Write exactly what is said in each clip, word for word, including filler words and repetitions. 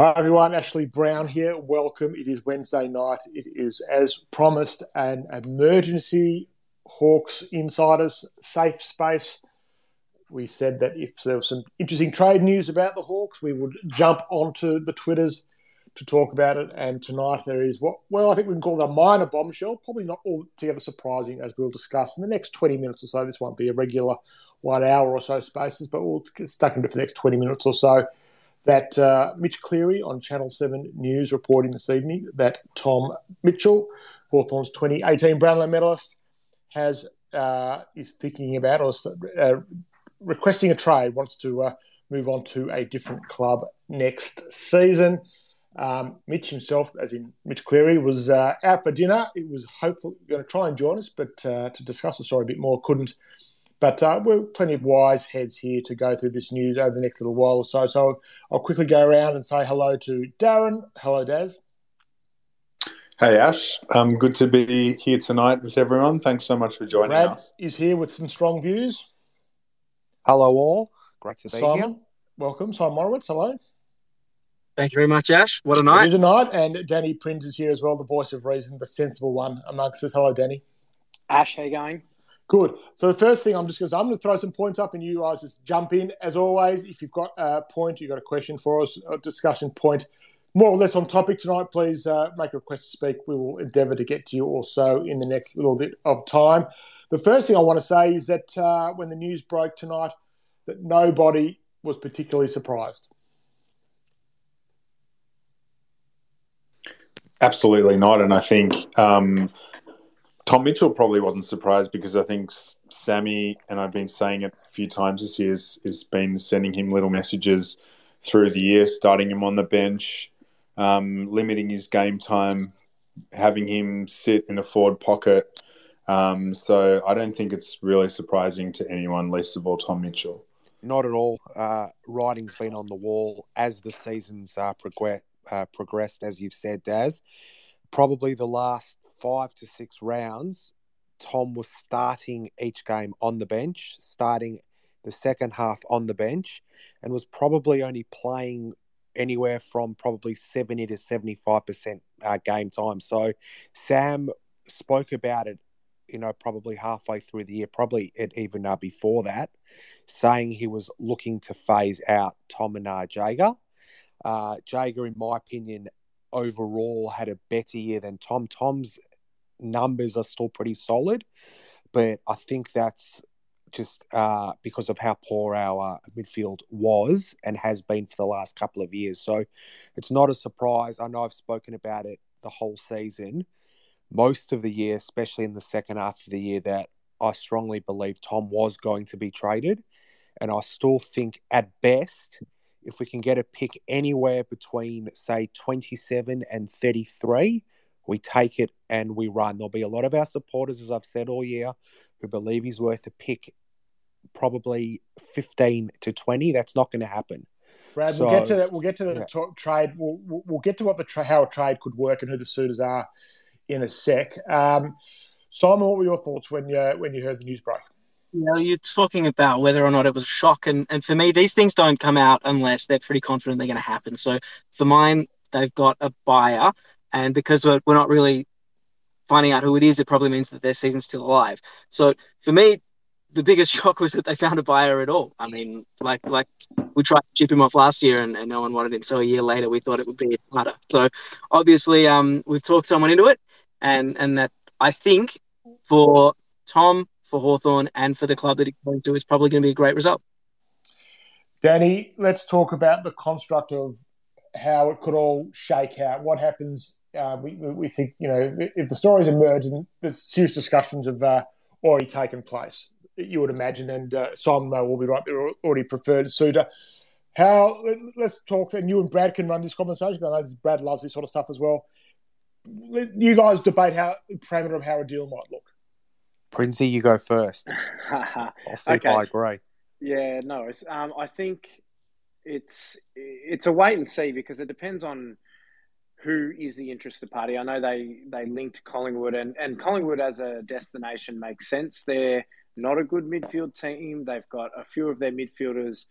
Hi everyone, Ashley Brown here. Welcome. It is Wednesday night. It is, as promised, an emergency Hawks Insiders safe space. We said that if there was some interesting trade news about the Hawks, we would jump onto the Twitters to talk about it. And tonight there is what, well, I think we can call it a minor bombshell, probably not altogether surprising, as we'll discuss in the next twenty minutes or so. This won't be a regular one hour or so spaces, but we'll get stuck into it for the next twenty minutes or so. That uh, Mitch Cleary on Channel seven News reporting this evening that Tom Mitchell, Hawthorn's twenty eighteen Brownlow medalist, has uh, is thinking about or uh, requesting a trade, wants to uh, move on to a different club next season. Um, Mitch himself, as in Mitch Cleary, was uh, out for dinner. It was hopeful going to try and join us, but uh, to discuss the story a bit more, couldn't. But uh, we're plenty of wise heads here to go through this news over the next little while or so. So I'll quickly go around and say hello to Darren. Hello, Daz. Hey, Ash. Um, good to be here tonight with everyone. Thanks so much for joining Brad us. Brad is here with some strong views. Hello, all. Great to be Simon, here. Simon, welcome. Simon Morawetz, hello. Thank you very much, Ash. What a night. It is a night. And Danny Prins is here as well, the voice of reason, the sensible one amongst us. Hello, Danny. Ash, how you going? Good. So the first thing I'm just going to I'm going to throw some points up and you guys just jump in. As always, if you've got a point, you've got a question for us, a discussion point, more or less on topic tonight, please uh, make a request to speak. We will endeavour to get to you also in the next little bit of time. The first thing I want to say is that uh, when the news broke tonight, that nobody was particularly surprised. Absolutely not. And I think... Um... Tom Mitchell probably wasn't surprised because I think Sammy, and I've been saying it a few times this year, has, has been sending him little messages through the year, starting him on the bench, um, limiting his game time, having him sit in a forward pocket. Um, so I don't think it's really surprising to anyone, least of all Tom Mitchell. Not at all. Uh, writing's been on the wall as the season's uh, prog- uh, progressed, as you've said, Daz. Probably the last five to six rounds, Tom was starting each game on the bench, starting the second half on the bench, and was probably only playing anywhere from probably seventy to seventy-five percent uh, game time. So Sam spoke about it, you know, probably halfway through the year, probably it, even uh, before that, saying he was looking to phase out Tom and uh, Jager. Uh, Jager, in my opinion, overall had a better year than Tom. Tom's numbers are still pretty solid, but I think that's just uh, because of how poor our uh, midfield was and has been for the last couple of years. So it's not a surprise. I know I've spoken about it the whole season, most of the year, especially in the second half of the year, that I strongly believe Tom was going to be traded. And I still think at best, if we can get a pick anywhere between, say, twenty-seven and thirty-three, we take it and we run. There'll be a lot of our supporters, as I've said all year, who believe he's worth a pick probably fifteen to twenty. That's not going to happen. Brad, so, we'll get to that. We'll get to the yeah. t- trade. We'll, we'll get to what the tra- how a trade could work and who the suitors are in a sec. Um, Simon, what were your thoughts when you when you heard the news break? You know, you're talking about whether or not it was a shock. And, and for me, these things don't come out unless they're pretty confident they're going to happen. So for mine, they've got a buyer. And because we're, we're not really finding out who it is, it probably means that their season's still alive. So for me, the biggest shock was that they found a buyer at all. I mean, like like we tried to chip him off last year and, and no one wanted him. So a year later, we thought it would be a starter. So obviously, um, we've talked someone into it. And, and that, I think, for Tom, for Hawthorn and for the club that he's going to, is probably going to be a great result. Danny, let's talk about the construct of how it could all shake out. What happens, uh, we, we think, you know, if the stories emerge and the serious discussions have uh, already taken place, you would imagine, and uh, Simon will be right, they're already preferred suitor. How, let's talk, and you and Brad can run this conversation, because I know Brad loves this sort of stuff as well. You guys debate how the parameter of how a deal might look. Princey, you go first. I'll see okay. if I agree. Yeah, no. It's, um, I think it's it's a wait and see because it depends on who is the interested party. I know they, they linked Collingwood and, and Collingwood as a destination makes sense. They're not a good midfield team. They've got a few of their midfielders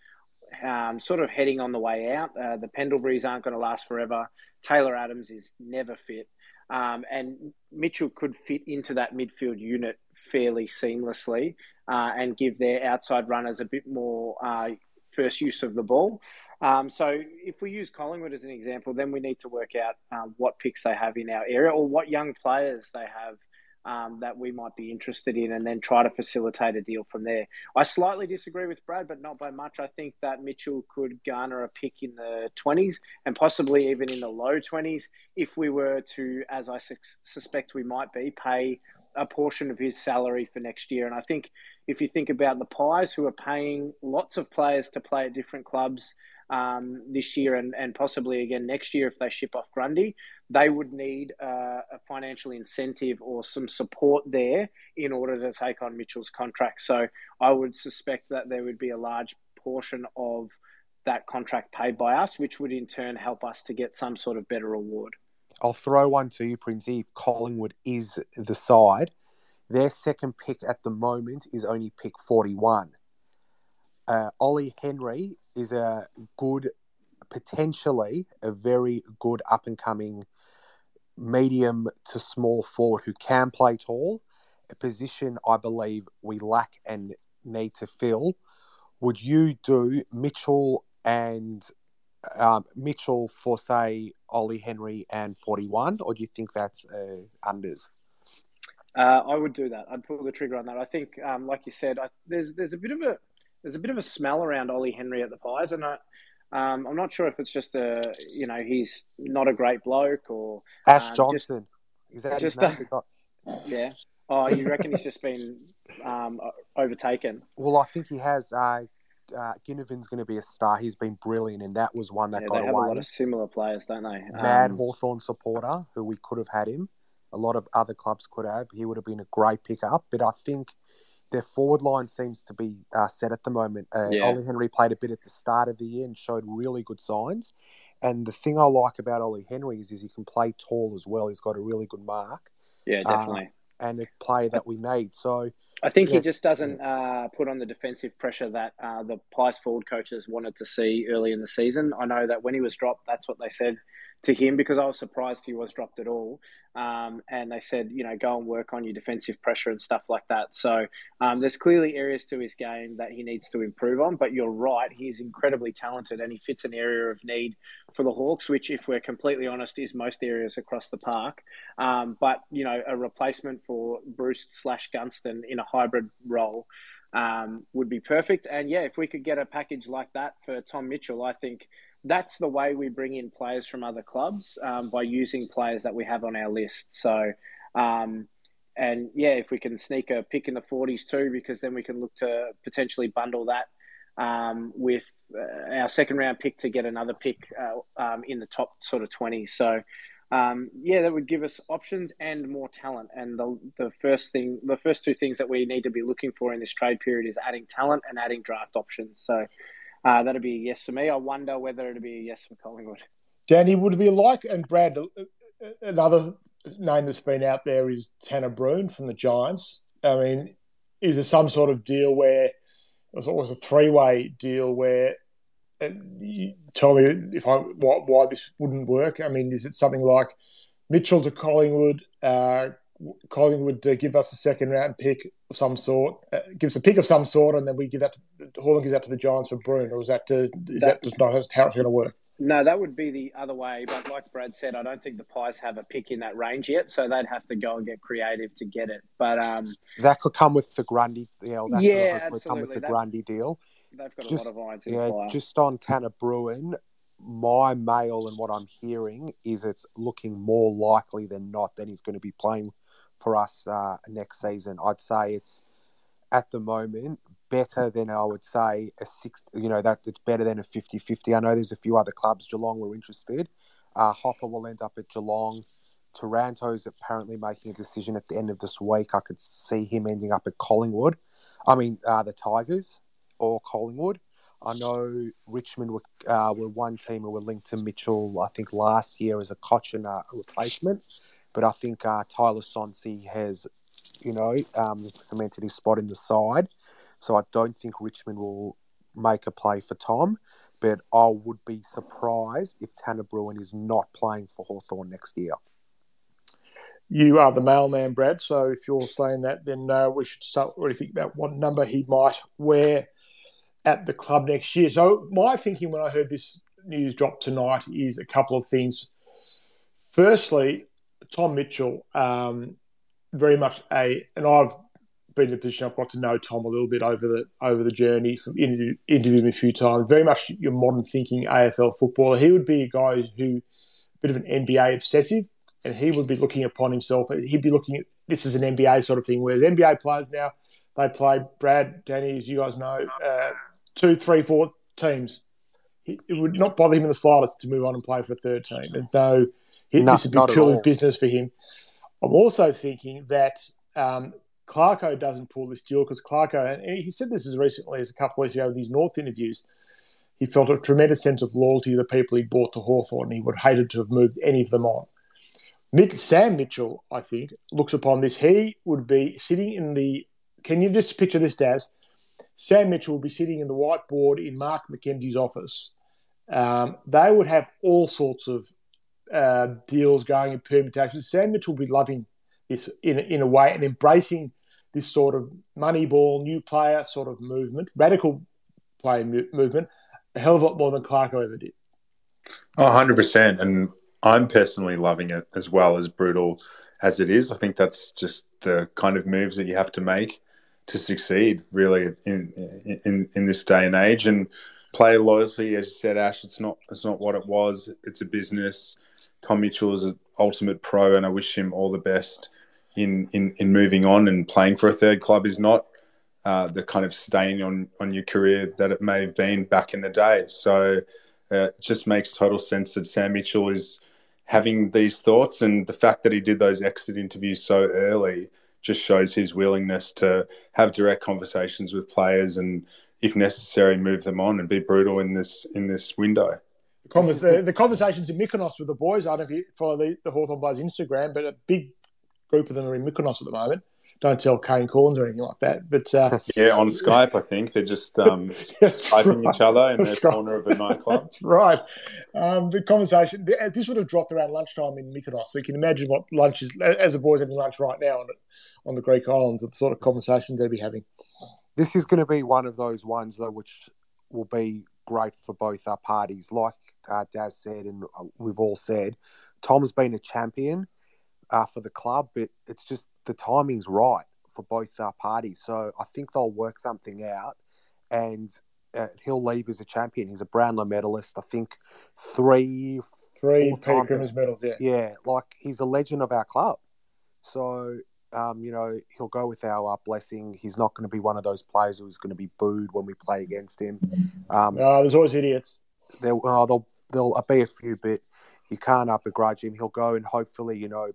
um, sort of heading on the way out. Uh, the Pendleburys aren't going to last forever. Taylor Adams is never fit. Um, and Mitchell could fit into that midfield unit fairly seamlessly uh, and give their outside runners a bit more uh, first use of the ball. Um, so if we use Collingwood as an example, then we need to work out uh, what picks they have in our area or what young players they have um, that we might be interested in, and then try to facilitate a deal from there. I slightly disagree with Brad, but not by much. I think that Mitchell could garner a pick in the twenties and possibly even in the low twenties if we were to, as I su- suspect we might be, pay a portion of his salary for next year. And I think if you think about the Pies, who are paying lots of players to play at different clubs, Um, this year and, and possibly again next year if they ship off Grundy, they would need uh, a financial incentive or some support there in order to take on Mitchell's contract. So I would suspect that there would be a large portion of that contract paid by us, which would in turn help us to get some sort of better reward. I'll throw one to you, Prinsy. Collingwood is the side. Their second pick at the moment is only pick forty-one. Uh, Ollie Henry is a good, potentially a very good up-and-coming medium to small forward who can play tall, a position I believe we lack and need to fill. Would you do Mitchell and um, Mitchell for, say, Ollie Henry and forty-one, or do you think that's uh, unders? Uh, I would do that. I'd pull the trigger on that. I think, um, like you said, I, there's there's a bit of a... There's a bit of a smell around Ollie Henry at the Pies, and I, um, I'm not sure if it's just a, you know, he's not a great bloke or Ash um, Johnson. Just, Is that just his a, yeah? Oh, you reckon he's just been um, overtaken? Well, I think he has. Uh, uh, Ginnivan's going to be a star. He's been brilliant, and that was one that yeah, got away. They have away. a lot of similar players, don't they? Mad um, Hawthorn supporter, who we could have had him. A lot of other clubs could have. He would have been a great pickup, but I think their forward line seems to be uh, set at the moment. Uh, yeah. Ollie Henry played a bit at the start of the year and showed really good signs. And the thing I like about Ollie Henry is, is he can play tall as well. He's got a really good mark. Yeah, definitely. Uh, and a player that we need. So I think yeah. he just doesn't uh, put on the defensive pressure that uh, the Pies forward coaches wanted to see early in the season. I know that when he was dropped, that's what they said to him, because I was surprised he was dropped at all. Um, and they said, you know, go and work on your defensive pressure and stuff like that. So um, there's clearly areas to his game that he needs to improve on. But you're right, he's incredibly talented and he fits an area of need for the Hawks, which, if we're completely honest, is most areas across the park. Um, but, you know, a replacement for Breust slash Gunston in a hybrid role um, would be perfect. And, yeah, if we could get a package like that for Tom Mitchell, I think that's the way we bring in players from other clubs, um, by using players that we have on our list. So, um, and yeah, if we can sneak a pick in the forties too, because then we can look to potentially bundle that um, with uh, our second round pick to get another pick uh, um, in the top sort of twenties. So um, yeah, that would give us options and more talent. And the, the first thing, the first two things that we need to be looking for in this trade period is adding talent and adding draft options. So Uh, that'd be a yes for me. I wonder whether it'd be a yes for Collingwood. Danny, would it be like, and Brad, another name that's been out there is Tanner Bruhn from the Giants. I mean, is there some sort of deal where, it was always a three-way deal where, you tell me if I why, why this wouldn't work. I mean, is it something like Mitchell to Collingwood, uh, Collingwood to give us a second round pick of some sort, uh, gives a pick of some sort, and then we give that to, Hawthorn gives that to the Giants for Bruin, or is that to, is that, that just not how it's going to work? No, that would be the other way. But like Brad said, I don't think the Pies have a pick in that range yet, so they'd have to go and get creative to get it. But um, that could come with the Grundy deal. That yeah, could absolutely come with the that, Grundy deal. They've got just, a lot of irons in yeah, the fire. Just on Tanner Bruin, my mail and what I'm hearing is it's looking more likely than not that he's going to be playing for us uh, next season. I'd say it's at the moment better than I would say a six, you know, that it's better than a fifty-fifty. I know there's a few other clubs. Geelong were interested. Uh, Hopper will end up at Geelong. Taranto's apparently making a decision at the end of this week. I could see him ending up at Collingwood. I mean, uh, the Tigers or Collingwood. I know Richmond were, uh, were one team who were linked to Mitchell, I think, last year as a Cochin replacement. But I think uh, Tyler Sonsi has, you know, um, cemented his spot in the side. So I don't think Richmond will make a play for Tom, but I would be surprised if Tanner Bruhn is not playing for Hawthorn next year. You are the mailman, Brad, so if you're saying that, then uh, we should start really think about what number he might wear at the club next year. So my thinking when I heard this news drop tonight is a couple of things. Firstly, Tom Mitchell, um, very much a, and I've been in a position I've got to know Tom a little bit over the over the journey, from interview, interviewed him a few times, very much your modern thinking A F L footballer. He would be a guy who, a bit of an N B A obsessive, and he would be looking upon himself. He'd be looking at this as an N B A sort of thing, whereas N B A players now, they play, Brad, Danny, as you guys know, uh, two, three, four teams. It would not bother him in the slightest to move on and play for a third team. And so he, no, this would be purely business for him. I'm also thinking that um, Clarko doesn't pull this deal because Clarko, and he said this as recently as a couple of weeks ago with these North interviews, he felt a tremendous sense of loyalty to the people he brought to Hawthorn. He would have hated to have moved any of them on. Sam Mitchell, I think, looks upon this. He would be sitting in the – can you just picture this, Daz? Sam Mitchell would be sitting in the whiteboard in Mark McKenzie's office. Um, they would have all sorts of uh, deals going and permutations. Sam Mitchell would be loving this in, in a way and embracing this sort of money ball, new player sort of movement, radical player mo- movement, a hell of a lot more than Clarko ever did. Oh, one hundred percent. And I'm personally loving it as well, as brutal as it is. I think that's just the kind of moves that you have to make to succeed, really, in in, in this day and age. And player loyalty, as you said, Ash, it's not it's not what it was. It's a business. Tom Mitchell is an ultimate pro, and I wish him all the best in in, in moving on. And playing for a third club is not uh, the kind of stain on, on your career that it may have been back in the day. So uh, it just makes total sense that Sam Mitchell is having these thoughts, and the fact that he did those exit interviews so early just shows his willingness to have direct conversations with players and, if necessary, move them on and be brutal in this in this window. The, converse, the, the conversations in Mykonos with the boys, I don't know if you follow the, the Hawthorn Boys Instagram, but a big group of them are in Mykonos at the moment. Don't tell Kane Corns or anything like that. But uh, yeah, on Skype, I think. They're just um, Skyping right. each other in their Skype. Corner of a nightclub. That's right. Um, the conversation, this would have dropped around lunchtime in Mykonos, so you can imagine what lunch is, as the boys are having lunch right now on, on the Greek islands, the sort of conversations they'd be having. This is going to be one of those ones, though, which will be great for both our parties. Like uh, Daz said, and we've all said, Tom's been a champion uh, for the club, but it's just the timing's right for both our parties. So I think they'll work something out, and uh, he'll leave as a champion. He's a Brownlow medalist, I think, three... Three Peter Crimmins medals, yeah. Yeah, like, he's a legend of our club. So... Um, you know, he'll go with our uh, blessing. He's not going to be one of those players who's going to be booed when we play against him. Um, no, there's always idiots. There, oh, there'll, there'll be a few, but you can't uh, begrudge him. He'll go and hopefully, you know,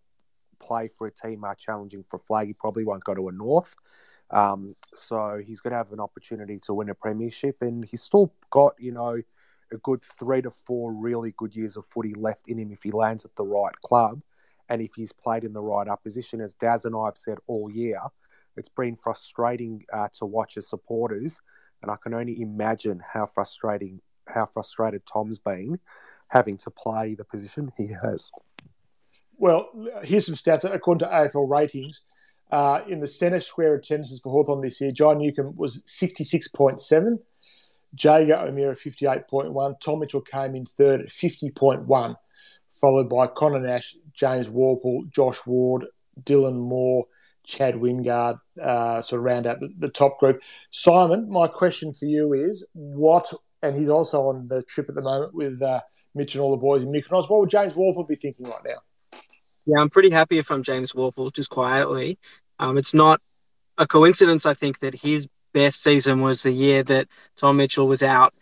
play for a team uh, challenging for a flag. He probably won't go to a North. Um, so he's going to have an opportunity to win a premiership, and he's still got, you know, a good three to four really good years of footy left in him if he lands at the right club. And if he's played in the right opposition, as Daz and I have said all year, it's been frustrating uh, to watch as supporters. And I can only imagine how frustrating, how frustrated Tom's been having to play the position he has. Well, here's some stats. According to A F L ratings, uh, in the centre square attendances for Hawthorn this year, John Newcombe was sixty-six point seven, Jager O'Meara fifty-eight point one, Tom Mitchell came in third at fifty point one. Followed by Connor Nash, James Worpel, Josh Ward, Dylan Moore, Chad Wingard, uh, sort of round out the, the top group. Simon, my question for you is what, and he's also on the trip at the moment with uh, Mitch and all the boys in Mykonos, what would James Worpel be thinking right now? Yeah, I'm pretty happy if I'm James Worpel, just quietly. Um, it's not a coincidence, I think, that his best season was the year that Tom Mitchell was out.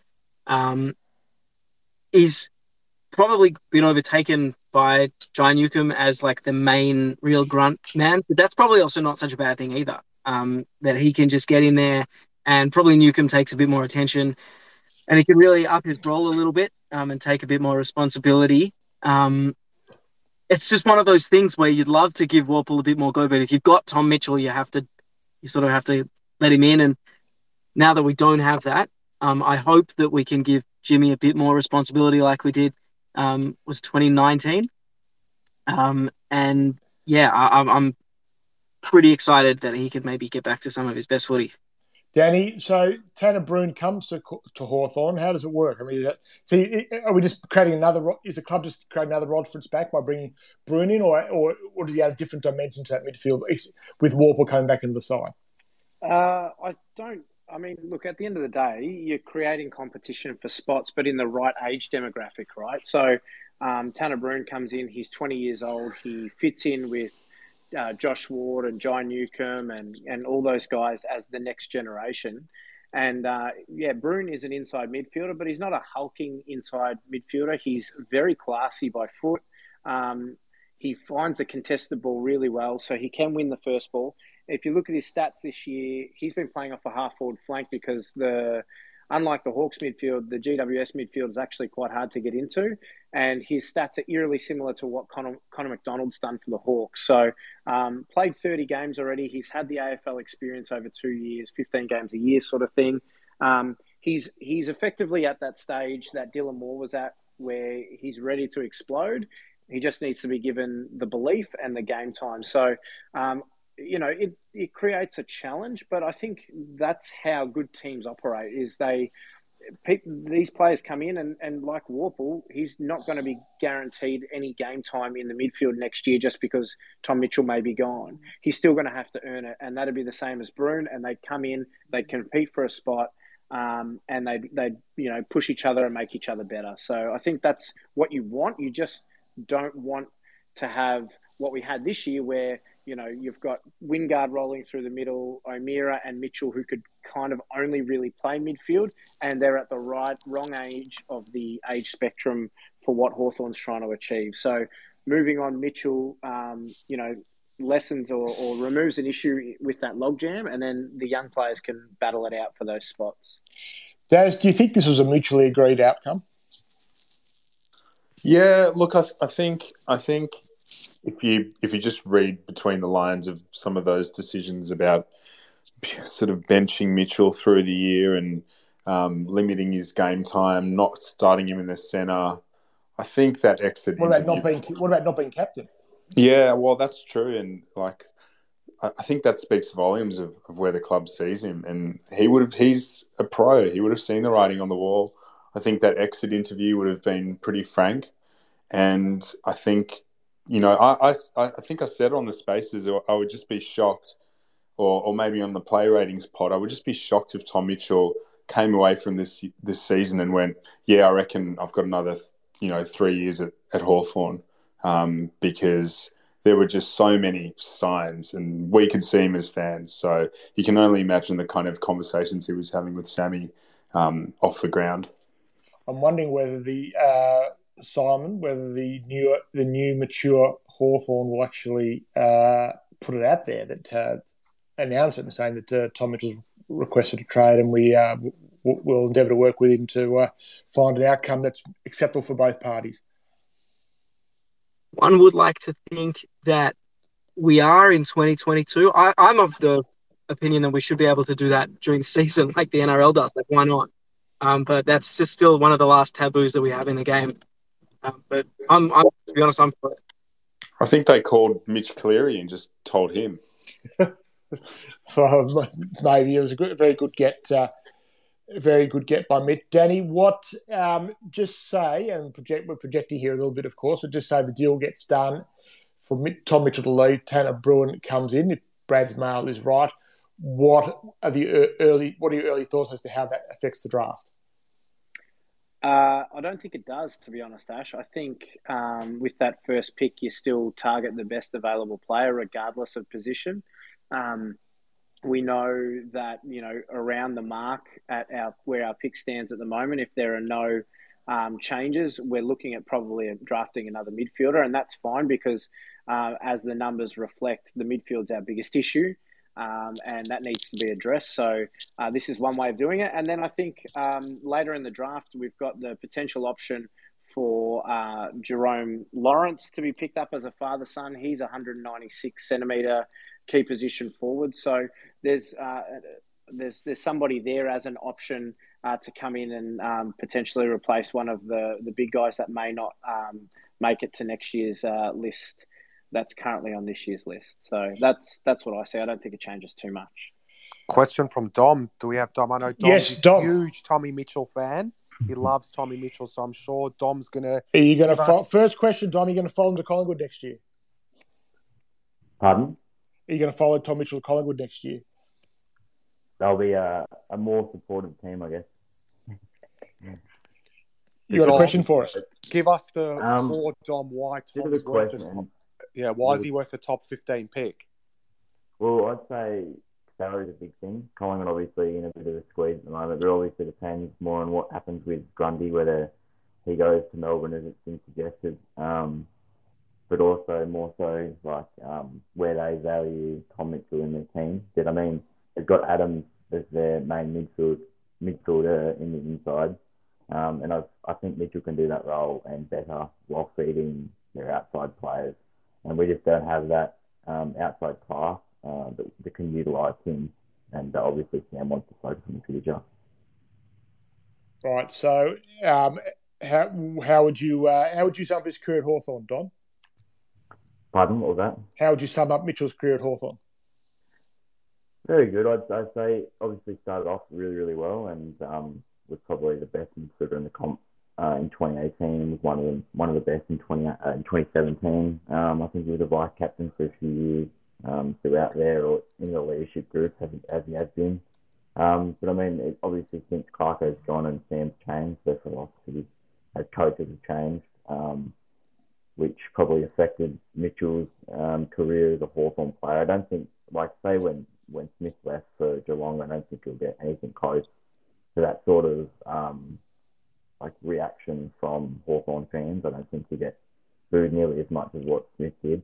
Um, is... probably been overtaken by John Newcombe as like the main real grunt man, but that's probably also not such a bad thing either, um, that he can just get in there and probably Newcombe takes a bit more attention and he can really up his role a little bit um, and take a bit more responsibility. Um, it's just one of those things where you'd love to give Worpel a bit more go, but if you've got Tom Mitchell, you have to, you sort of have to let him in. And now that we don't have that, Um, I hope that we can give Jimmy a bit more responsibility like we did um, was twenty nineteen. Um, and, yeah, I, I'm pretty excited that he could maybe get back to some of his best footy. Danny, so Tanner Bruhn comes to to Hawthorn. How does it work? I mean, is that, see, are we just creating another – is the club just creating another rod for its back by bringing Bruhn in, or or, or does he add a different dimension to that midfield with Worpel coming back into the side? Uh, I don't – I mean, look, at the end of the day, you're creating competition for spots, but in the right age demographic, right? So um, Tanner Bruhn comes in. He's twenty years old. He fits in with – Uh, Josh Ward and John Newcombe and, and all those guys as the next generation. And, uh, yeah, Bruhn is an inside midfielder, but he's not a hulking inside midfielder. He's very classy by foot. Um, he finds the contested ball really well, so he can win the first ball. If you look at his stats this year, he's been playing off the half-forward flank because the unlike the Hawks midfield, the G W S midfield is actually quite hard to get into. And his stats are eerily similar to what Connor, Connor McDonald's done for the Hawks. So um, played thirty games already. He's had the A F L experience over two years, fifteen games a year sort of thing. Um, he's he's effectively at that stage that Dylan Moore was at where he's ready to explode. He just needs to be given the belief and the game time. So, um, you know, it, it creates a challenge, but I think that's how good teams operate is they – People, these players come in and, and like Worpel, he's not going to be guaranteed any game time in the midfield next year just because Tom Mitchell may be gone. He's still going to have to earn it, and that'd be the same as Bruhn. And they come in, they compete for a spot, um, and they they you know push each other and make each other better. So I think that's what you want. You just don't want to have what we had this year, where you know you've got Wingard rolling through the middle, O'Meara and Mitchell, who could kind of only really play midfield, and they're at the right wrong age of the age spectrum for what Hawthorn's trying to achieve. So moving on, Mitchell, um, you know, lessens or, or removes an issue with that logjam, and then the young players can battle it out for those spots. Daz, do you think this was a mutually agreed outcome? Yeah, look, I, I think I think if you if you just read between the lines of some of those decisions about sort of benching Mitchell through the year and um, limiting his game time, not starting him in the centre. I think that exit. What about interview... not being? What about not being captain? Yeah, well, that's true, and like I think that speaks volumes of, of where the club sees him. And he would have. He's a pro. He would have seen the writing on the wall. I think that exit interview would have been pretty frank, and I think you know I I, I think I said on the Spaces I would just be shocked. Or, or maybe on the play ratings pod, I would just be shocked if Tom Mitchell came away from this this season and went, yeah, I reckon I've got another, you know, three years at, at Hawthorn um, because there were just so many signs and we could see him as fans. So you can only imagine the kind of conversations he was having with Sammy um, off the ground. I'm wondering whether the, uh, Simon, whether the new, the new mature Hawthorn will actually uh, put it out there that uh, – announce it and saying that uh, Tom Mitchell's requested a trade and we uh, w- will endeavour to work with him to uh, find an outcome that's acceptable for both parties. One would like to think that we are in twenty twenty-two. I, I'm of the opinion that we should be able to do that during the season like the N R L does. Like, why not? Um, but that's just still one of the last taboos that we have in the game. Uh, but I'm, I'm, to be honest, I'm... I think they called Mitch Cleary and just told him. Well, maybe it was a good, very good get, uh, very good get by Mitt. Danny, what um, just say and project? We're projecting here a little bit, of course, but just say the deal gets done for Tom Mitchell to leave. Tanner Bruhn comes in. If Brad's mail is right, what are the early? What are your early thoughts as to how that affects the draft? Uh, I don't think it does, to be honest, Ash. I think um, with that first pick, you still target the best available player, regardless of position. Um, we know that, you know, around the mark at our where our pick stands at the moment, if there are no um, changes, we're looking at probably drafting another midfielder, and that's fine because uh, as the numbers reflect, the midfield's our biggest issue um, and that needs to be addressed. So uh, this is one way of doing it. And then I think um, later in the draft, we've got the potential option for uh, Jerome Lawrence to be picked up as a father-son. He's one ninety-six centimetre key position forward. So there's uh, there's there's somebody there as an option uh, to come in and um, potentially replace one of the, the big guys that may not um, make it to next year's uh, list that's currently on this year's list. So that's that's what I see. I don't think it changes too much. Question from Dom. Do we have Dom? I know Dom's yes, Dom. a huge Tommy Mitchell fan. He loves Tommy Mitchell, so I'm sure Dom's going to... Are you going to... Fo- us- First question, Dom, are you going to follow him to Collingwood next year? Pardon? Are you going to follow Tom Mitchell to Collingwood next year? They'll be a, a more supportive team, I guess. You got Dom, a question for us? Give us the um, for Dom why Tom's worth the top, yeah, why is he worth the top fifteen pick? Well, I'd say salary is a big thing. Collingwood obviously in a bit of a squeeze at the moment. They're obviously depending more on what happens with Grundy, whether he goes to Melbourne as it's been suggested. Um, but also more so like um, where they value Tom Mitchell in their team. But, I mean, they've got Adams as their main midfield midfielder in the inside. Um, and I I think Mitchell can do that role and better while feeding their outside players. And we just don't have that um, outside class uh, that, that can utilise him. And uh, obviously Sam wants to focus on the future. Right. So um, how how would you uh, how would you sum up his career at Hawthorn, Dom? Pardon, what was that? How would you sum up Mitchell's career at Hawthorn? Very good. I'd, I'd say obviously started off really, really well and um, was probably the best midfielder in the comp uh, in twenty eighteen. Was one of the, one of the best in twenty seventeen. Um, I think he was a vice captain for a few years um, throughout there or in the leadership group as, as he has been. Um, but I mean, it, obviously since Clarko's gone and Sam's changed, their philosophy as coaches have changed, um, which probably affected Mitchell's um, career as a Hawthorn player. I don't think, like say when when Smith left for Geelong, I don't think he'll get anything close to that sort of um, like reaction from Hawthorn fans. I don't think he'll get booed nearly as much as what Smith did.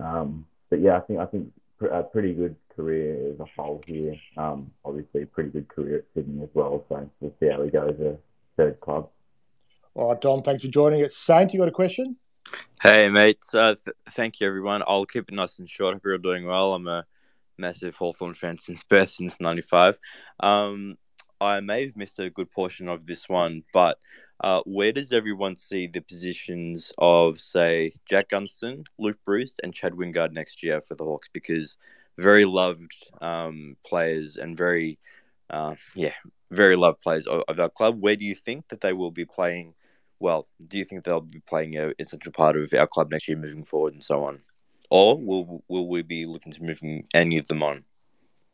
Um, but yeah, I think I think pr- a pretty good career as a whole here. Um, obviously, a pretty good career at Sydney as well. So we'll see how he goes at a third club. All right, Dom, thanks for joining us. Saint, you got a question? Hey, mate. Uh, th- thank you, everyone. I'll keep it nice and short. Hope you're all doing well. I'm a massive Hawthorn fan since birth, since ninety-five. Um, I may have missed a good portion of this one, but uh, where does everyone see the positions of, say, Jack Gunston, Luke Breust, and Chad Wingard next year for the Hawks? Because very loved um, players and very, uh, yeah, very loved players of, of our club. Where do you think that they will be playing? Well, do you think they'll be playing an essential part of our club next year moving forward and so on? Or will will we be looking to move any of them on?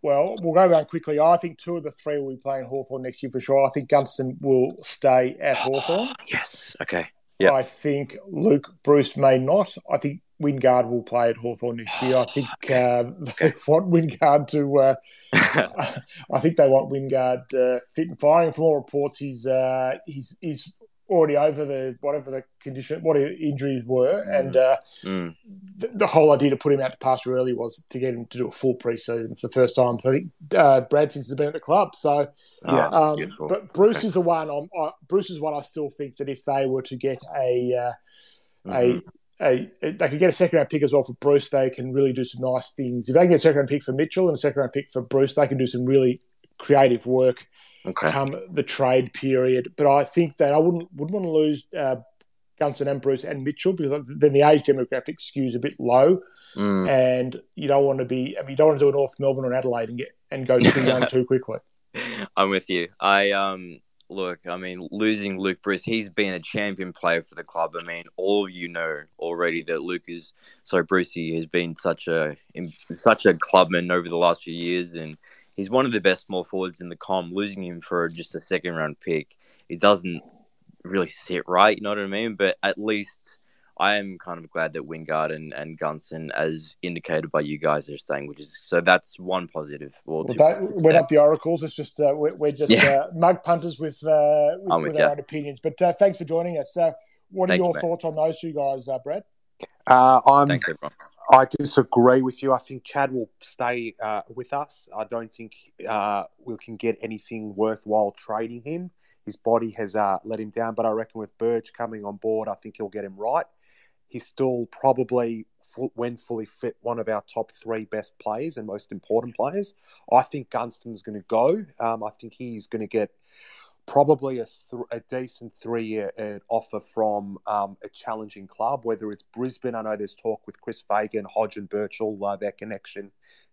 Well, we'll go around quickly. I think two of the three will be playing Hawthorn next year for sure. I think Gunston will stay at Hawthorn. Oh, yes. Okay. Yeah. I think Luke Breust may not. I think Wingard will play at Hawthorn next year. I think uh, they want Wingard to. Uh, I think they want Wingard uh, fit and firing. From all reports, he's uh, he's he's. already over the whatever the condition, what injuries were, mm. and uh, mm. the, the whole idea to put him out to pasture early was to get him to do a full pre-season for the first time. So I think uh, Brad since has been at the club, so yeah. Um, but Breust okay. is the one. I'm, I, Breust is one. I still think that if they were to get a uh, mm-hmm. a, a a they could get a second round pick as well for Breust, they can really do some nice things. If they can get a second round pick for Mitchell and a second round pick for Breust, they can do some really creative work. Okay. Come the trade period, but I think that I wouldn't wouldn't want to lose uh, Gunston and Breust and Mitchell because then the age demographic skews a bit low, mm. and you don't want to be. I mean, you don't want to do it North Melbourne or Adelaide and get and go too young too quickly. I'm with you. I um look. I mean, losing Luke Breust, he's been a champion player for the club. I mean, all of you know already that Luke is so Breusty has been such a such a clubman over the last few years and. He's one of the best small forwards in the comm. Losing him for just a second-round pick, it doesn't really sit right, you know what I mean? But at least I am kind of glad that Wingard and, and Gunston, as indicated by you guys, are staying, which is so that's one positive. Well, well we're not the oracles. It's just uh, we're, we're just yeah. uh, mug punters with, uh, with, with, with our own opinions. But uh, thanks for joining us. Uh, what are Thank your you, thoughts on those two guys, uh, Brad? Uh, I'm. Thanks, everyone. I disagree with you. I think Chad will stay uh, with us. I don't think uh, we can get anything worthwhile trading him. His body has uh, let him down, but I reckon with Birch coming on board, I think he'll get him right. He's still probably full, when fully fit, one of our top three best players and most important players. I think Gunston's going to go. Um, I think he's going to get probably a, th- a decent three-year offer from um, a challenging club, whether it's Brisbane. I know there's talk with Chris Fagan, Hodge and Birchall, uh, their connection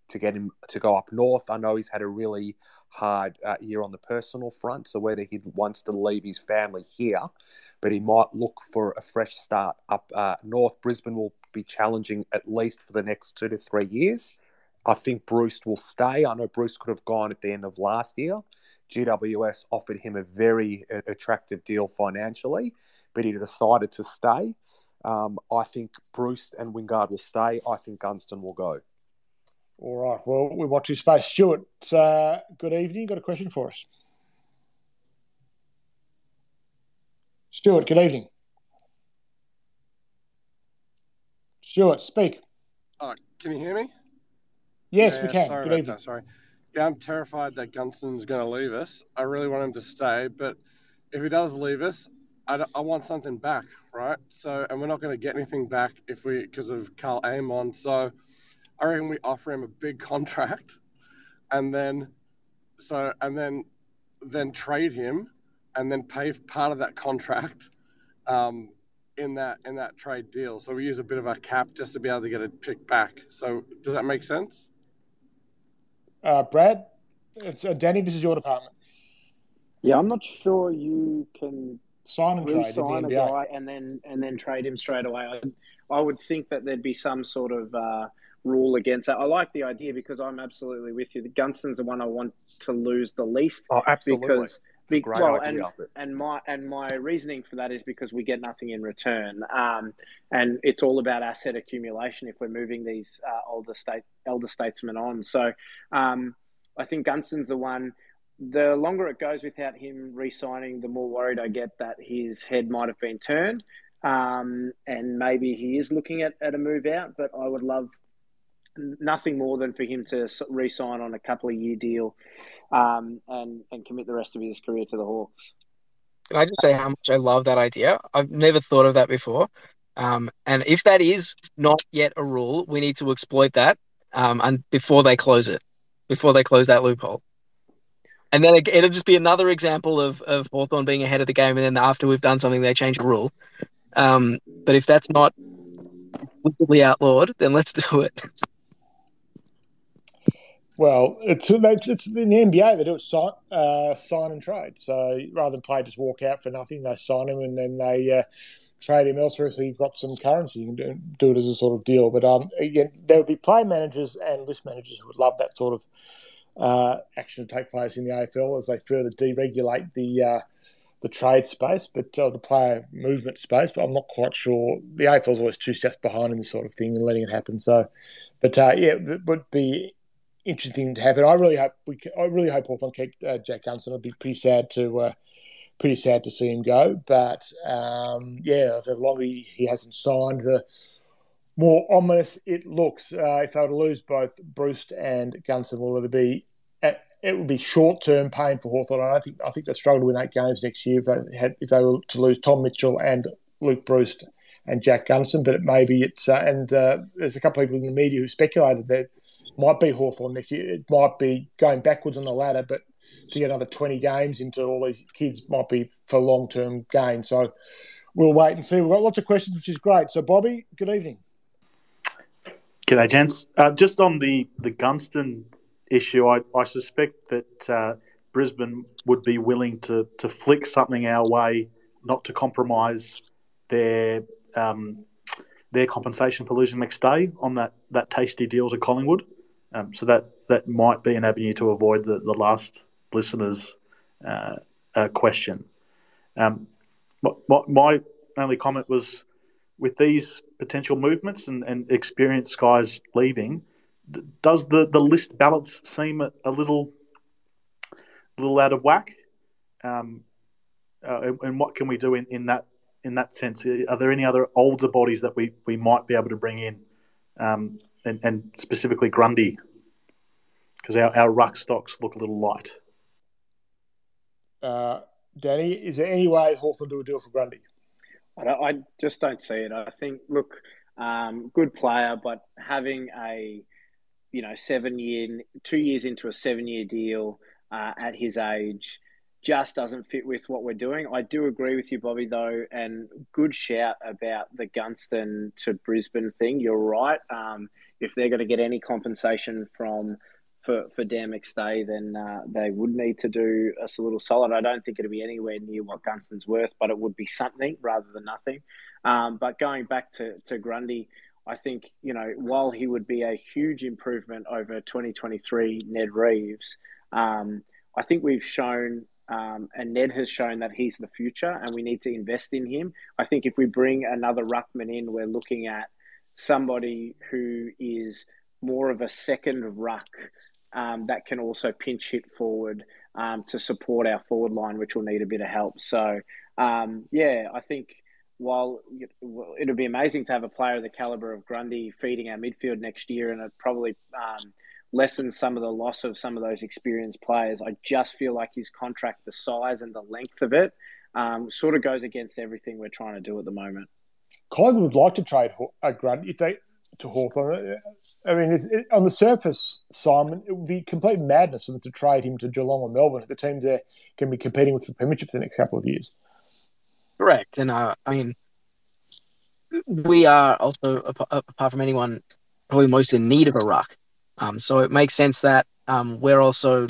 to get him to go up north. I know he's had a really hard uh, year on the personal front, so whether he wants to leave his family here, but he might look for a fresh start up uh, north. Brisbane will be challenging at least for the next two to three years. I think Breust will stay. I know Breust could have gone at the end of last year. G W S offered him a very attractive deal financially, but he decided to stay. Um, I think Breust and Wingard will stay. I think Gunston will go. All right. Well, we watch his face. Stuart, uh, good evening. Got a question for us? Stuart, good evening. Stuart, speak. Uh, can you hear me? Yes, yeah, we can. Sorry good evening. That, sorry. Yeah, I'm terrified that Gunston's going to leave us. I really want him to stay, but if he does leave us, I, I want something back, right? So, and we're not going to get anything back if we because of Carl Amon. So, I reckon we offer him a big contract, and then, so and then, then trade him, and then pay part of that contract, um, in that in that trade deal. So we use a bit of our cap just to be able to get it picked back. So does that make sense? Uh, Brad, it's, uh, Danny, this is your department. Yeah, I'm not sure you can sign and trade sign a guy and then and then trade him straight away. I, I would think that there'd be some sort of uh, rule against that. I like the idea because I'm absolutely with you. The Gunston's the one I want to lose the least. Oh, absolutely. Because, be, well, and, and my and my reasoning for that is because we get nothing in return, um, and it's all about asset accumulation if we're moving these uh, older state elder statesmen on. So um, I think Gunston's the one. The longer it goes without him re-signing, the more worried I get that his head might have been turned, um, and maybe he is looking at, at a move out. But I would love nothing more than for him to re-sign on a couple of year deal, um, and, and commit the rest of his career to the Hawks. Can I just say how much I love that idea? I've never thought of that before. Um, and if that is not yet a rule, we need to exploit that um, and before they close it, before they close that loophole. And then it, it'll just be another example of, of Hawthorn being ahead of the game, and then after we've done something, they change the rule. Um, but if that's not completely outlawed, then let's do it. Well, it's, it's, it's in the N B A they do it sign, uh, sign and trade. So rather than play just walk out for nothing, they sign him and then they uh, trade him elsewhere. So you've got some currency. You can do, do it as a sort of deal. But um, again, there would be play managers and list managers who would love that sort of uh, action to take place in the A F L as they further deregulate the uh, the trade space, but uh, the player movement space. But I'm not quite sure. The A F L's always two steps behind in this sort of thing and letting it happen. So, but uh, yeah, it would be interesting to happen. I really hope we. I really hope Hawthorn keep uh, Jack Gunston. I'd be pretty sad to, uh, pretty sad to see him go. But um, yeah, the longer he, he hasn't signed, the more ominous it looks. Uh, if they were to lose both Breust and Gunston, will it be? It would be short-term pain for Hawthorn. I think. I think they struggle to win eight games next year if they had, if they were to lose Tom Mitchell and Luke Breust and Jack Gunston. But it maybe it's uh, and uh, there's a couple of people in the media who speculated that might be Hawthorn next year. It might be going backwards on the ladder, but to get another twenty games into all these kids might be for long-term gain. So we'll wait and see. We've got lots of questions, which is great. So, Bobby, good evening. G'day, gents. Uh, just on the, the Gunston issue, I, I suspect that uh, Brisbane would be willing to, to flick something our way, not to compromise their um, their compensation for losing next day on that, that tasty deal to Collingwood. Um, so that, that might be an avenue to avoid the, the last listener's uh, uh, question. Um, my, my only comment was, with these potential movements and, and experienced guys leaving, d- does the, the list balance seem a, a little little out of whack? Um, uh, and, and what can we do in, in that in that sense? Are there any other older bodies that we, we might be able to bring in? Um, And, and specifically Grundy, because our, our ruck stocks look a little light. Uh, Danny, is there any way Hawthorn do a deal for Grundy? I, don't, I just don't see it. I think, look, Um, good player, but having a, you know, seven year, two years into a seven year deal uh, at his age just doesn't fit with what we're doing. I do agree with you, Bobby, though, and good shout about the Gunston to Brisbane thing. You're right. Um, if they're going to get any compensation from for, for Dan McStay, then uh, they would need to do us a little solid. I don't think it'll be anywhere near what Gunston's worth, but it would be something rather than nothing. Um, but going back to, to Grundy, I think, you know, while he would be a huge improvement over twenty twenty-three Ned Reeves, um, I think we've shown... Um, and Ned has shown that he's the future and we need to invest in him. I think if we bring another ruckman in, we're looking at somebody who is more of a second ruck um, that can also pinch hit forward um, to support our forward line, which will need a bit of help. So, um, yeah, I think while it'll be amazing to have a player of the calibre of Grundy feeding our midfield next year, and it probably... Um, lessen some of the loss of some of those experienced players. I just feel like his contract, the size and the length of it, um, sort of goes against everything we're trying to do at the moment. Collingwood would like to trade a Grundy if they to Hawthorn. I mean, if, it, on the surface, Simon, it would be complete madness for them to trade him to Geelong or Melbourne, the teams they're going to be competing with for premiership for the next couple of years. Correct, and uh, I mean, we are also, apart from anyone, probably most in need of a ruck. Um, so it makes sense that um, we're also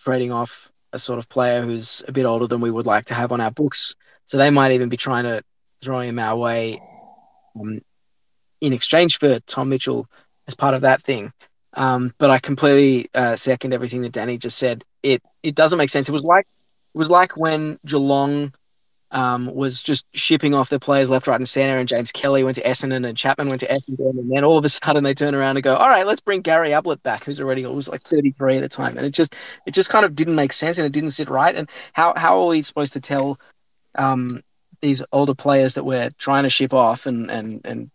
trading off a sort of player who's a bit older than we would like to have on our books. So they might even be trying to throw him our way um, in exchange for Tom Mitchell as part of that thing. Um, but I completely uh, second everything that Danny just said. It it doesn't make sense. It was like it was like when Geelong um, was just shipping off their players left, right, and centre, and James Kelly went to Essendon, and Chapman went to Essendon, and then all of a sudden they turn around and go, all right, let's bring Gary Ablett back, who's already who was like thirty-three at the time. And it just it just kind of didn't make sense, and it didn't sit right. And how, how are we supposed to tell um, these older players that we're trying to ship off and, and, and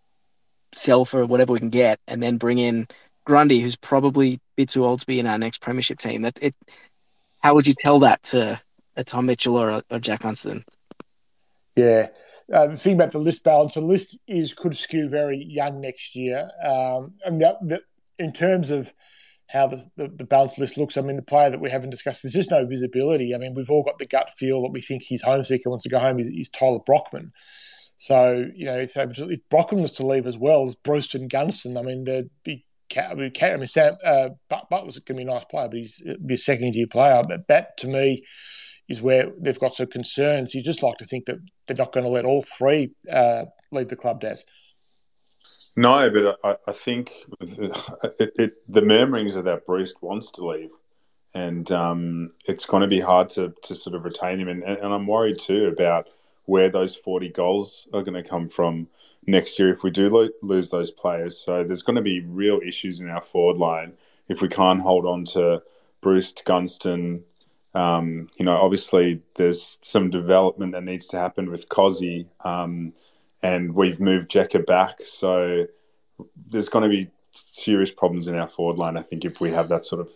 sell for whatever we can get, and then bring in Grundy, who's probably a bit too old to be in our next premiership team? That it, how would you tell that to a Tom Mitchell or, a, or Jack Gunston? Yeah, uh, the thing about the list balance, the list is could skew very young next year. Um, and that, that in terms of how the, the, the balance list looks, I mean, the player that we haven't discussed, there's just no visibility. I mean, we've all got the gut feel that we think he's homesick and wants to go home is, is Tyler Brockman. So, you know, if, if Brockman was to leave as well as Breust and Gunston, I mean, there'd be I mean, Sam uh, Butler's going to be a nice player, but he's be a second-year player. But that, to me, is where they've got some concerns. You just like to think that they're not going to let all three uh, leave the club, Daz. No, but I, I think it, it, the murmurings are that Breust wants to leave, and um, it's going to be hard to to sort of retain him. And, and I'm worried too about where those forty goals are going to come from next year if we do lo- lose those players. So there's going to be real issues in our forward line if we can't hold on to Breust, Gunston. Um, you know, obviously there's some development that needs to happen with Cozzy, um, and we've moved Jekka back. So there's going to be serious problems in our forward line, I think, if we have that sort of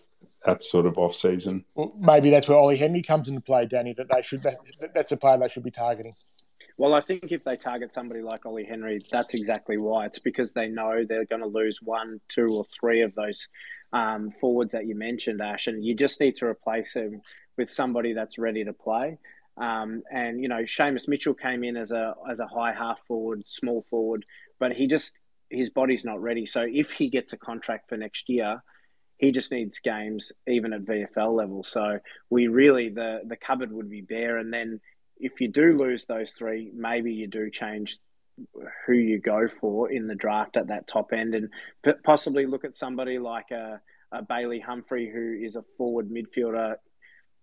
that sort of off season. Well, maybe that's where Ollie Henry comes into play, Danny. That they should that, that's a player they should be targeting. Well, I think if they target somebody like Ollie Henry, that's exactly why. It's because they know they're going to lose one, two, or three of those um, forwards that you mentioned, Ash, and you just need to replace him with somebody that's ready to play. Um, and, you know, Seamus Mitchell came in as a as a high half forward, small forward, but he just, his body's not ready. So if he gets a contract for next year, he just needs games even at V F L level. So we really, the the cupboard would be bare. And then if you do lose those three, maybe you do change who you go for in the draft at that top end, and p- possibly look at somebody like a, a Bailey Humphrey, who is a forward midfielder,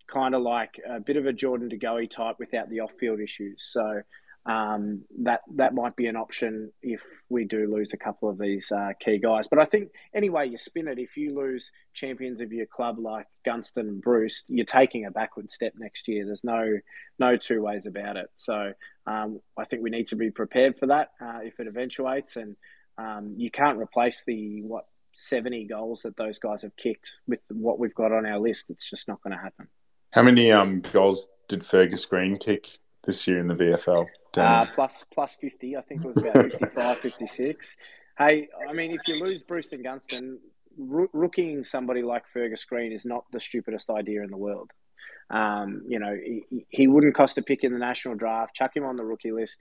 kind of like a bit of a Jordan DeGoey type without the off-field issues. So um, that that might be an option if we do lose a couple of these uh, key guys. But I think any way you spin it, if you lose champions of your club like Gunston and Breust, you're taking a backward step next year. There's no no two ways about it. So um, I think we need to be prepared for that uh, if it eventuates. And um, you can't replace the, what, seventy goals that those guys have kicked with what we've got on our list. It's just not going to happen. How many um, goals did Fergus Green kick this year in the V F L? Uh, plus, plus fifty, I think it was about fifty-five, fifty-six. Hey, I mean, if you lose Breust and Gunston, ro- rookieing somebody like Fergus Green is not the stupidest idea in the world. Um, you know, he, he wouldn't cost a pick in the national draft. Chuck him on the rookie list,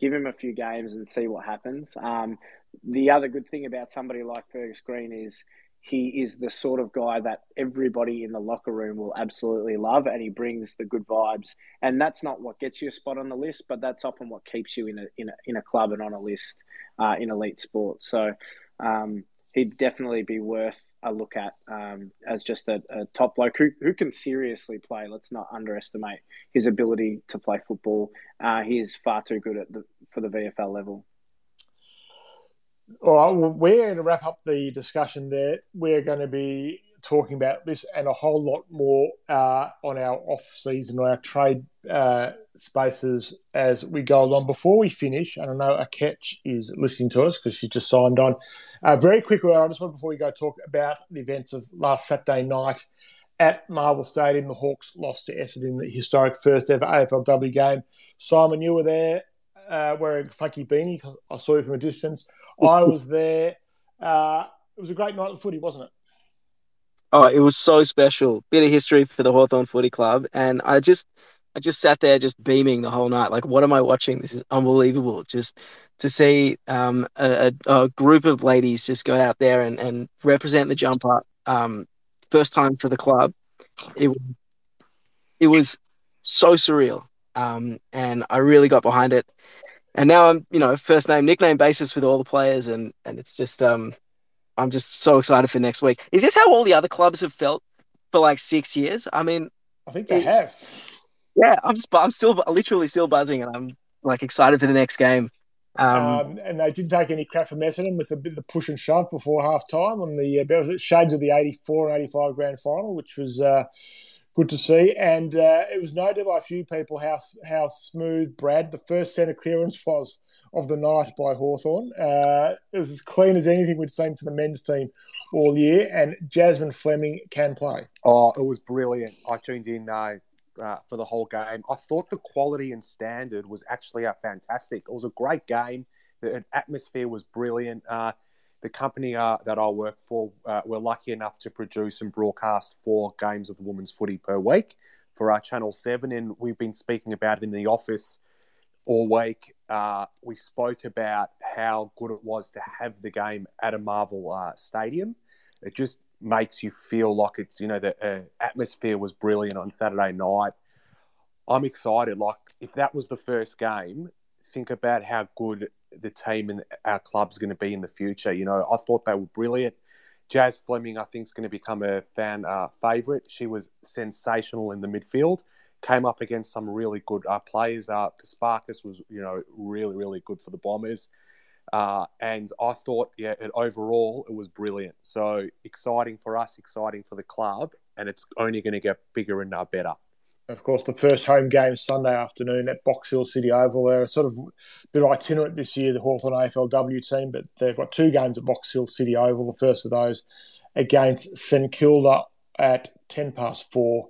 give him a few games and see what happens. Um, the other good thing about somebody like Fergus Green is he is the sort of guy that everybody in the locker room will absolutely love, and he brings the good vibes. And that's not what gets you a spot on the list, but that's often what keeps you in a in a, in a club and on a list uh, in elite sports. So um, he'd definitely be worth a look at um, as just a, a top bloke who, who can seriously play. Let's not underestimate his ability to play football. Uh, he is far too good at the, for the V F L level. All right, well, we're going to wrap up the discussion there. We're going to be talking about this and a whole lot more uh, on our off-season or our trade uh, spaces as we go along. Before we finish, and I know Aketch is listening to us because she just signed on. Uh, very quickly, I just want, before we go, talk about the events of last Saturday night at Marvel Stadium. The Hawks lost to Essendon in the historic first-ever A F L W game. Simon, you were there. Uh, wearing a funky beanie. I saw you from a distance. I was there. Uh, it was a great night of footy, wasn't it? Oh, it was so special. Bit of history for the Hawthorn Footy Club. And I just I just sat there just beaming the whole night. Like, what am I watching? This is unbelievable. Just to see um, a, a group of ladies just go out there and, and represent the jumper. Um, first time for the club. It, it was so surreal. Um, and I really got behind it. And now I'm, you know, first name, nickname basis with all the players, and, and it's just, um, I'm just so excited for next week. Is this how all the other clubs have felt for like six years? I mean, I think they it, have. Yeah, I'm, just, I'm still, literally still buzzing, and I'm like excited for the next game. Um, um, and they didn't take any crap from Essendon with a bit of the push and shove before half time on the uh, shades of the eighty-four and eighty-five grand final, which was. Uh, Good to see, and uh, it was noted by a few people how how smooth, Brad, the first centre clearance was of the night by Hawthorn. Uh, it was as clean as anything we'd seen for the men's team all year, and Jasmine Fleming can play. Oh, it was brilliant. I tuned in uh, uh, for the whole game. I thought the quality and standard was actually uh, fantastic. It was a great game. The atmosphere was brilliant. Uh, The company uh, that I work for, uh, we're lucky enough to produce and broadcast four games of women's footy per week for our Channel seven, and we've been speaking about it in the office all week. Uh, we spoke about how good it was to have the game at a Marvel uh, stadium. It just makes you feel like it's, you know, the uh, atmosphere was brilliant on Saturday night. I'm excited. Like, if that was the first game, think about how good the team and our club's going to be in the future. You know, I thought they were brilliant. Jazz Fleming, I think, is going to become a fan uh, favourite. She was sensational in the midfield. Came up against some really good uh, players. Uh, Kasparkas was, you know, really, really good for the Bombers. Uh, and I thought, yeah, it, overall, it was brilliant. So exciting for us, exciting for the club, and it's only going to get bigger and uh, better. Of course, the first home game Sunday afternoon at Box Hill City Oval. They're sort of they're itinerant this year, the Hawthorn A F L W team, but they've got two games at Box Hill City Oval. The first of those against St Kilda at ten past four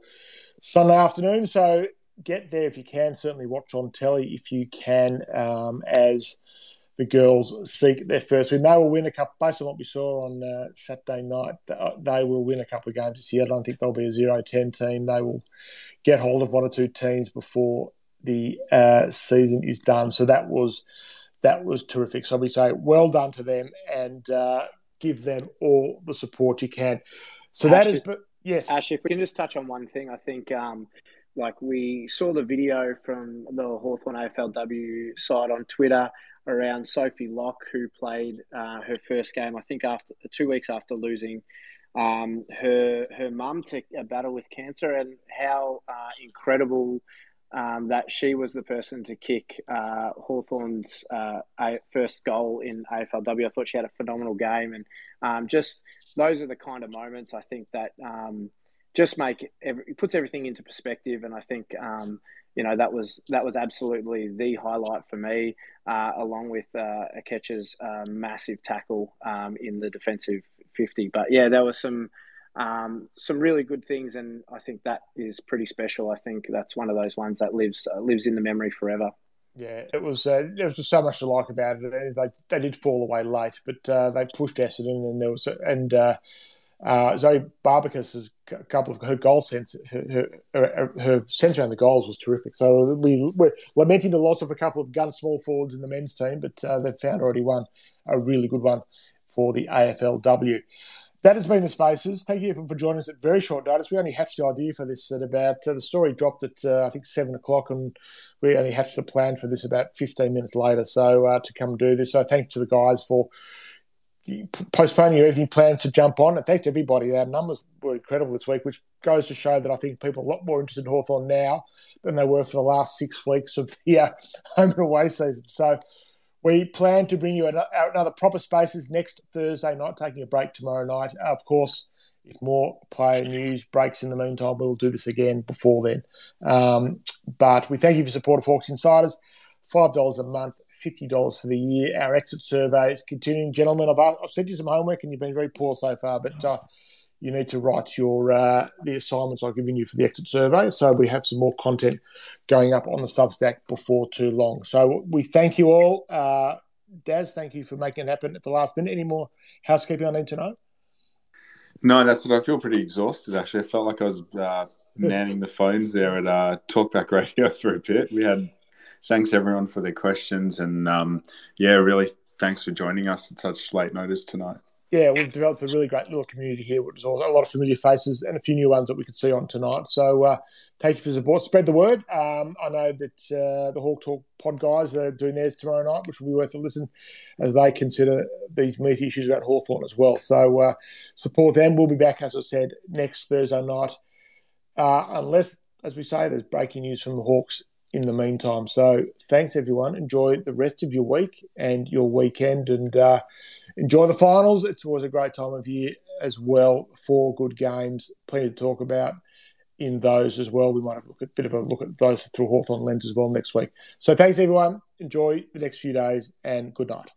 Sunday afternoon. So get there if you can. Certainly watch on telly if you can um, as the girls seek their first win. They will win a couple, based on what we saw on uh, Saturday night, they will win a couple of games this year. I don't think they'll be a zero ten team. They will get hold of one or two teams before the uh, season is done. So that was that was terrific. So we say well done to them, and uh, give them all the support you can. So Ash, that is, but yes, Ash, if we can just touch on one thing, I think um, like we saw the video from the Hawthorn A F L W side on Twitter around Sophie Locke, who played uh, her first game, I think, after two weeks after losing. Um, her her mum took a battle with cancer, and how uh, incredible um, that she was the person to kick uh, Hawthorn's uh, first goal in A F L W. I thought she had a phenomenal game, and um, just those are the kind of moments I think that um, just make every, it puts everything into perspective. And I think um, you know that was that was absolutely the highlight for me, uh, along with uh, Aketch's uh, massive tackle um, in the defensive fifty. But yeah, there were some um, some really good things, and I think that is pretty special. I think that's one of those ones that lives uh, lives in the memory forever. Yeah, it was. Uh, there was just so much to like about it. They, they, they did fall away late, but uh, they pushed Essendon, and there was and uh, uh, Zoe Barbicus' a couple of her goal sense, her, her, her sense around the goals was terrific. So we were lamenting the loss of a couple of gun small forwards in the men's team, but uh, they've found already one, a really good one for the A F L W. That has been The Spaces. Thank you everyone for joining us at very short notice. We only hatched the idea for this at about, uh, the story dropped at, uh, I think, seven o'clock, and we only hatched the plan for this about fifteen minutes later, so uh, to come do this. So thanks to the guys for postponing your evening plans to jump on, and thanks to everybody. Our numbers were incredible this week, which goes to show that I think people are a lot more interested in Hawthorn now than they were for the last six weeks of the uh, home and away season. So we plan to bring you another proper Spaces next Thursday night, taking a break tomorrow night. Of course, if more player news breaks in the meantime, we'll do this again before then. Um, but we thank you for your support of Hawks Insiders. five dollars a month, fifty dollars for the year. Our exit survey is continuing. Gentlemen, I've, I've sent you some homework and you've been very poor so far, but uh, you need to write your uh, the assignments I've given you for the exit survey. So we have some more content going up on the Substack before too long. So we thank you all. Uh, Daz, thank you for making it happen at the last minute. Any more housekeeping I need to know? No, that's what I feel pretty exhausted, actually. I felt like I was uh, manning the phones there at uh, Talkback Radio for a bit. We had thanks, everyone, for their questions. And, um, yeah, really thanks for joining us at such late notice tonight. Yeah, we've developed a really great little community here, which is a lot of familiar faces and a few new ones that we could see on tonight. So uh, thank you for support. Spread the word. Um, I know that uh, the Hawk Talk pod guys are doing theirs tomorrow night, which will be worth a listen as they consider these meat issues about Hawthorn as well. So uh, support them. We'll be back, as I said, next Thursday night, uh, unless, as we say, there's breaking news from the Hawks in the meantime. So thanks, everyone. Enjoy the rest of your week and your weekend, and uh, enjoy the finals. It's always a great time of year as well. Four good games, plenty to talk about in those as well. We might have a bit of a look at those through Hawthorn lens as well next week. So thanks, everyone. Enjoy the next few days, and good night.